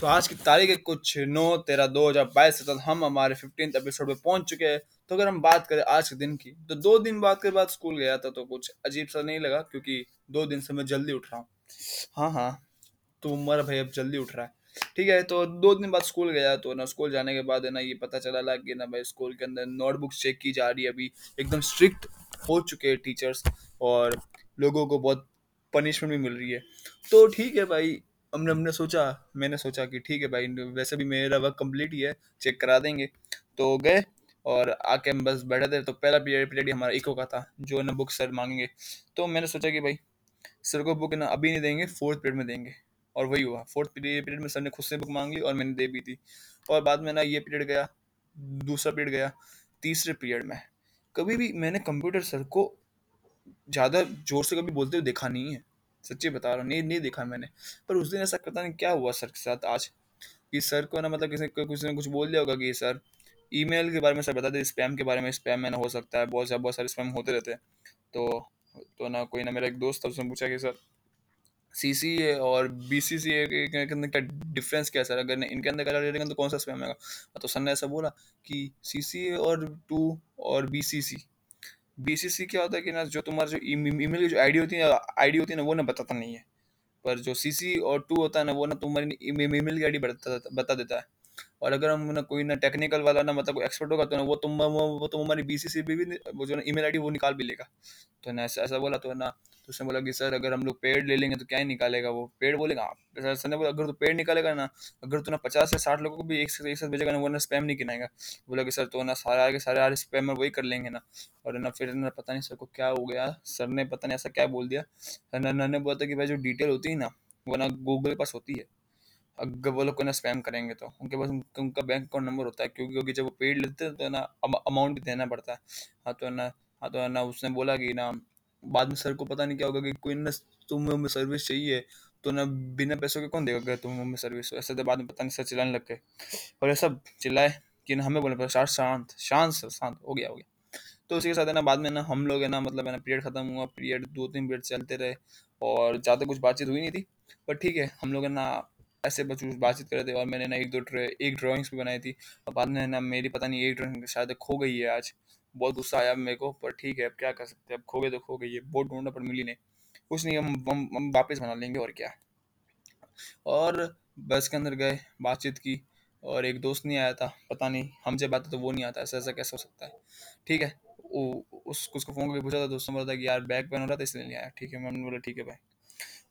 तो आज की तारीख है कुछ 9/13/2022 के साथ हम हमारे 15th एपिसोड पे पहुंच चुके हैं। तो अगर हम बात करें आज के दिन की, तो 2 दिन बाद के बाद स्कूल गया था तो कुछ अजीब सा नहीं लगा, क्योंकि 2 दिन से मैं जल्दी उठ रहा हूँ। हाँ, तो उमर भाई अब जल्दी उठ रहा है, ठीक है। तो 2 दिन बाद स्कूल गया, तो ना स्कूल जाने के बाद है ना ये पता चला लग गया ना भाई स्कूल के अंदर नोटबुक चेक की जा रही है। अभी एकदम स्ट्रिक्ट हो चुके हैं टीचर्स और लोगों को बहुत पनिशमेंट भी मिल रही है। तो ठीक है भाई, मैंने सोचा कि ठीक है भाई, वैसे भी मेरा वर्क कंप्लीट ही है, चेक करा देंगे। तो गए और आके हम बस बैठे थे। तो पहला पीरियड हमारा इको का था, जो ना बुक सर मांगेंगे। तो मैंने सोचा कि भाई सर को बुक ना अभी नहीं देंगे, 4th पीरियड में देंगे, और वही हुआ। 4th पीरियड में सर ने खुद से बुक मांग ली और मैंने दे भी दी। और बाद में ना ये पीरियड गया, दूसरा पीरियड गया। तीसरे पीरियड में कभी भी मैंने कंप्यूटर सर को ज़्यादा जोर से कभी बोलते हुए देखा नहीं है, सच्ची बता रहा हूँ, नहीं देखा मैंने। पर उस दिन ऐसा पता नहीं क्या हुआ सर के साथ आज, कि सर को ना मतलब किसी ने कुछ बोल दिया होगा कि सर ईमेल के बारे में सर बता दे, स्पैम के बारे में। स्पैम में ना हो सकता है बहुत सारे स्पैम होते रहते हैं। तो ना कोई ना मेरा एक दोस्त था, उसने पूछा कि सर CCA और BCCA के अंदर क्या डिफरेंस क्या है सर, अगर इनके अंदर कलर रहेगा तो कौन सा स्पैम आएगा। तो सर ने ऐसा बोला कि CCA और 2 और BCC क्या होता है कि ना जो तुम्हारा जो ईमेल की जो आईडी होती है ना वो ना बताता नहीं है, पर जो CC और 2 होता है ना वो ना तुम्हारी ईमेल की आईडी बता देता है। और अगर हम ना कोई ना टेक्निकल वाला ना मतलब कोई एक्सपर्ट होगा तो ना वो तो हमारी BCC भी वो जो ना ईमेल आईडी वो निकाल भी लेगा। तो ना ऐसा बोला। तो उसने बोला कि सर अगर हम लोग पेड़ ले लेंगे तो क्या ही निकालेगा वो, पेड़ बोलेगा। सर ने बोला अगर तो पेड़ निकालेगा ना, अगर तो ना 50 से 60 लोगों को भी एक साथ भेजेगा ना, वो ना स्पैम नहीं गिनाएगा। बोला कि सर तो ना सारे स्पैम वही कर लेंगे ना। और ना फिर ना पता नहीं सर को क्या हो गया, सर ने पता नहीं ऐसा क्या बोल दिया। सर ने बोला था कि भाई जो डिटेल होती है ना वो ना गूगल के पास होती है, अगर वो लोग को ना स्पैम करेंगे तो उनके पास उनका बैंक अकाउंट नंबर होता है, क्योंकि जब वो पेड़ लेते हैं तो ना अमाउंट भी देना पड़ता है। हाँ तो ना उसने बोला कि ना बाद में सर को पता नहीं क्या होगा कि कोई ना तुम्हें सर्विस चाहिए तो ना बिना पैसों के कौन देगा तुम्हें सर्विस। ऐसे तो बाद में पता नहीं सर चिल्लाने लग गए और ये सब चिल्लाए कि ना हमें बोलना पड़ा शांत हो गया। तो उसी के साथ है ना बाद में ना हम लोग है ना मतलब है ना पीरियड खत्म हुआ। पीरियड 2-3 पीरियड चलते रहे और ज़्यादा कुछ बातचीत हुई नहीं थी, पर ठीक है हम लोग है ना ऐसे बच्चों बातचीत कर रहे थे। और मैंने ना एक ड्राइंग्स भी बनाई थी और बाद में ना मेरी पता नहीं एक ड्राइंग शायद खो गई है। आज बहुत गुस्सा आया मेरे को, पर ठीक है अब क्या कर सकते हैं, अब खो गई ये बहुत ढूंढना पर मिली नहीं। कुछ नहीं, हम वापस बना लेंगे और क्या। और बस के अंदर गए, बातचीत की, और एक दोस्त नहीं आया था, पता नहीं हम जब आते तो वो नहीं आता, ऐसा कैसे हो सकता है। ठीक है उसको फ़ोन करके पूछा था, दोस्तों ने बोला था कि यार बैग पहन हो रहा था इसलिए नहीं आया। ठीक है मैंने बोला ठीक है भाई।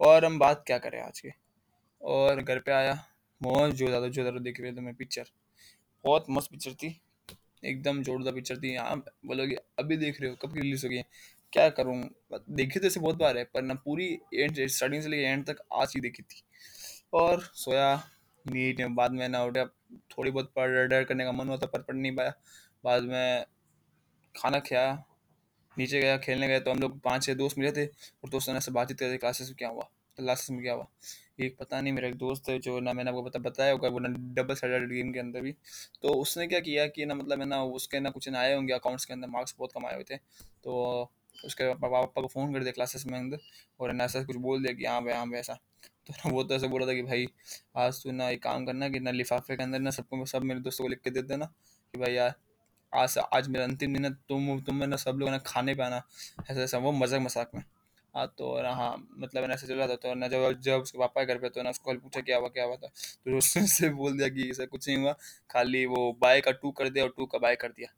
और हम बात क्या करें आज के। और घर पे आया, बहुत जोरदार देख रहे थे मैं पिक्चर, बहुत मस्त पिक्चर थी, एकदम जोरदार पिक्चर थी। आप बोलोगे अभी देख रहे हो, कब की रिलीज हो गई, क्या करूँ, देखी तो ऐसे बहुत बार है पर ना पूरी एंड स्टार्टिंग से लेकर एंड तक आज ही देखी थी। और सोया नीट में, बाद में ना उठा, थोड़ी बहुत पढ़ करने का मन हुआ था पर पढ़ नहीं पाया। बाद में खाना खाया, नीचे गया, खेलने गया। तो हम लोग 5-6 दोस्त मिले थे और दोस्तों से बातचीत करते क्लासेस में क्या हुआ। एक पता नहीं मेरा एक दोस्त है जो ना मैंने आपको बताया होगा, वो ना डबल साइडेड गेम के अंदर भी, तो उसने क्या किया कि ना मतलब है ना उसके ना कुछ ना आए होंगे अकाउंट्स के अंदर, मार्क्स बहुत कम आए हुए थे। तो उसके पापा को फ़ोन कर दिया क्लासेस में अंदर और ना ऐसा कुछ बोल दिया कि हाँ भाई ऐसा। तो ना वो तो ऐसे बोल रहा था कि भाई आज तू ना एक काम करना कि ना लिफाफे के अंदर ना सबको सब मेरे दोस्तों को लिख के दे देना कि भाई यार आज मेरा अंतिम दिन है, तुम ना सब लोग ना खाने पे आना, ऐसा वो मजाक में। हाँ तो ना हाँ मतलब ऐसे चल रहा था। तो ना जब उसके पापा है घर पे तो ना उसको पूछा क्या हुआ था, तो उसने बोल दिया कि सर कुछ नहीं हुआ, खाली वो बाय का 2 कर दिया और 2 का बाय कर दिया।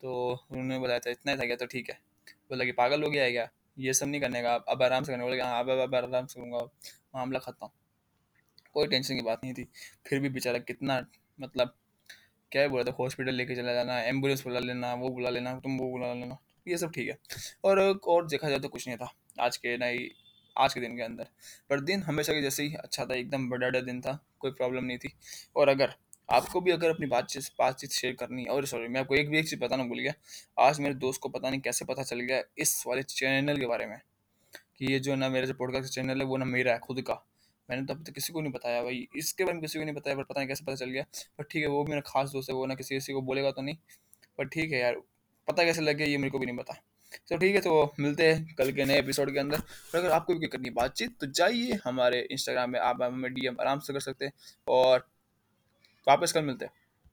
तो उन्होंने बोला था इतना ही था क्या, तो ठीक है। बोला कि पागल हो गया है क्या, ये सब नहीं करने का, अब आराम से करने। बोला हाँ अब आराम से करूँगा, मामला खत्म, कोई टेंशन की बात नहीं थी। फिर भी बेचारा कितना मतलब क्या बोला था, हॉस्पिटल लेके चला जाना, एम्बुलेंस बुला लेना, वो बुला लेना, तुम वो बुला लेना, ये सब ठीक है। और देखा जाए तो कुछ नहीं था आज के दिन के अंदर, पर दिन हमेशा के जैसे ही अच्छा था, एकदम बड़ा दिन था, कोई प्रॉब्लम नहीं थी। और अगर आपको भी अगर अपनी बातचीत शेयर करनी है, और सॉरी मैं आपको एक चीज़ बताना भूल गया, आज मेरे दोस्त को पता नहीं कैसे पता चल गया इस वाले चैनल के बारे में कि ये जो ना मेरा जो पॉडकास्ट चैनल है वो ना मेरा है खुद का। मैंने तो अब तक किसी को नहीं बताया भाई, इसके बारे में किसी को नहीं बताया, पर पता नहीं कैसे पता चल गया। पर ठीक है वो मेरा खास दोस्त है, वो ना किसी को बोलेगा तो नहीं, पर ठीक है यार पता कैसे लग गया ये मेरे को भी नहीं पता। तो ठीक है, तो मिलते हैं कल के नए एपिसोड के अंदर। और अगर आपको भी करनी बातचीत तो जाइए हमारे इंस्टाग्राम में, आप हमें DM आराम से कर सकते हैं। और वापस कल मिलते हैं।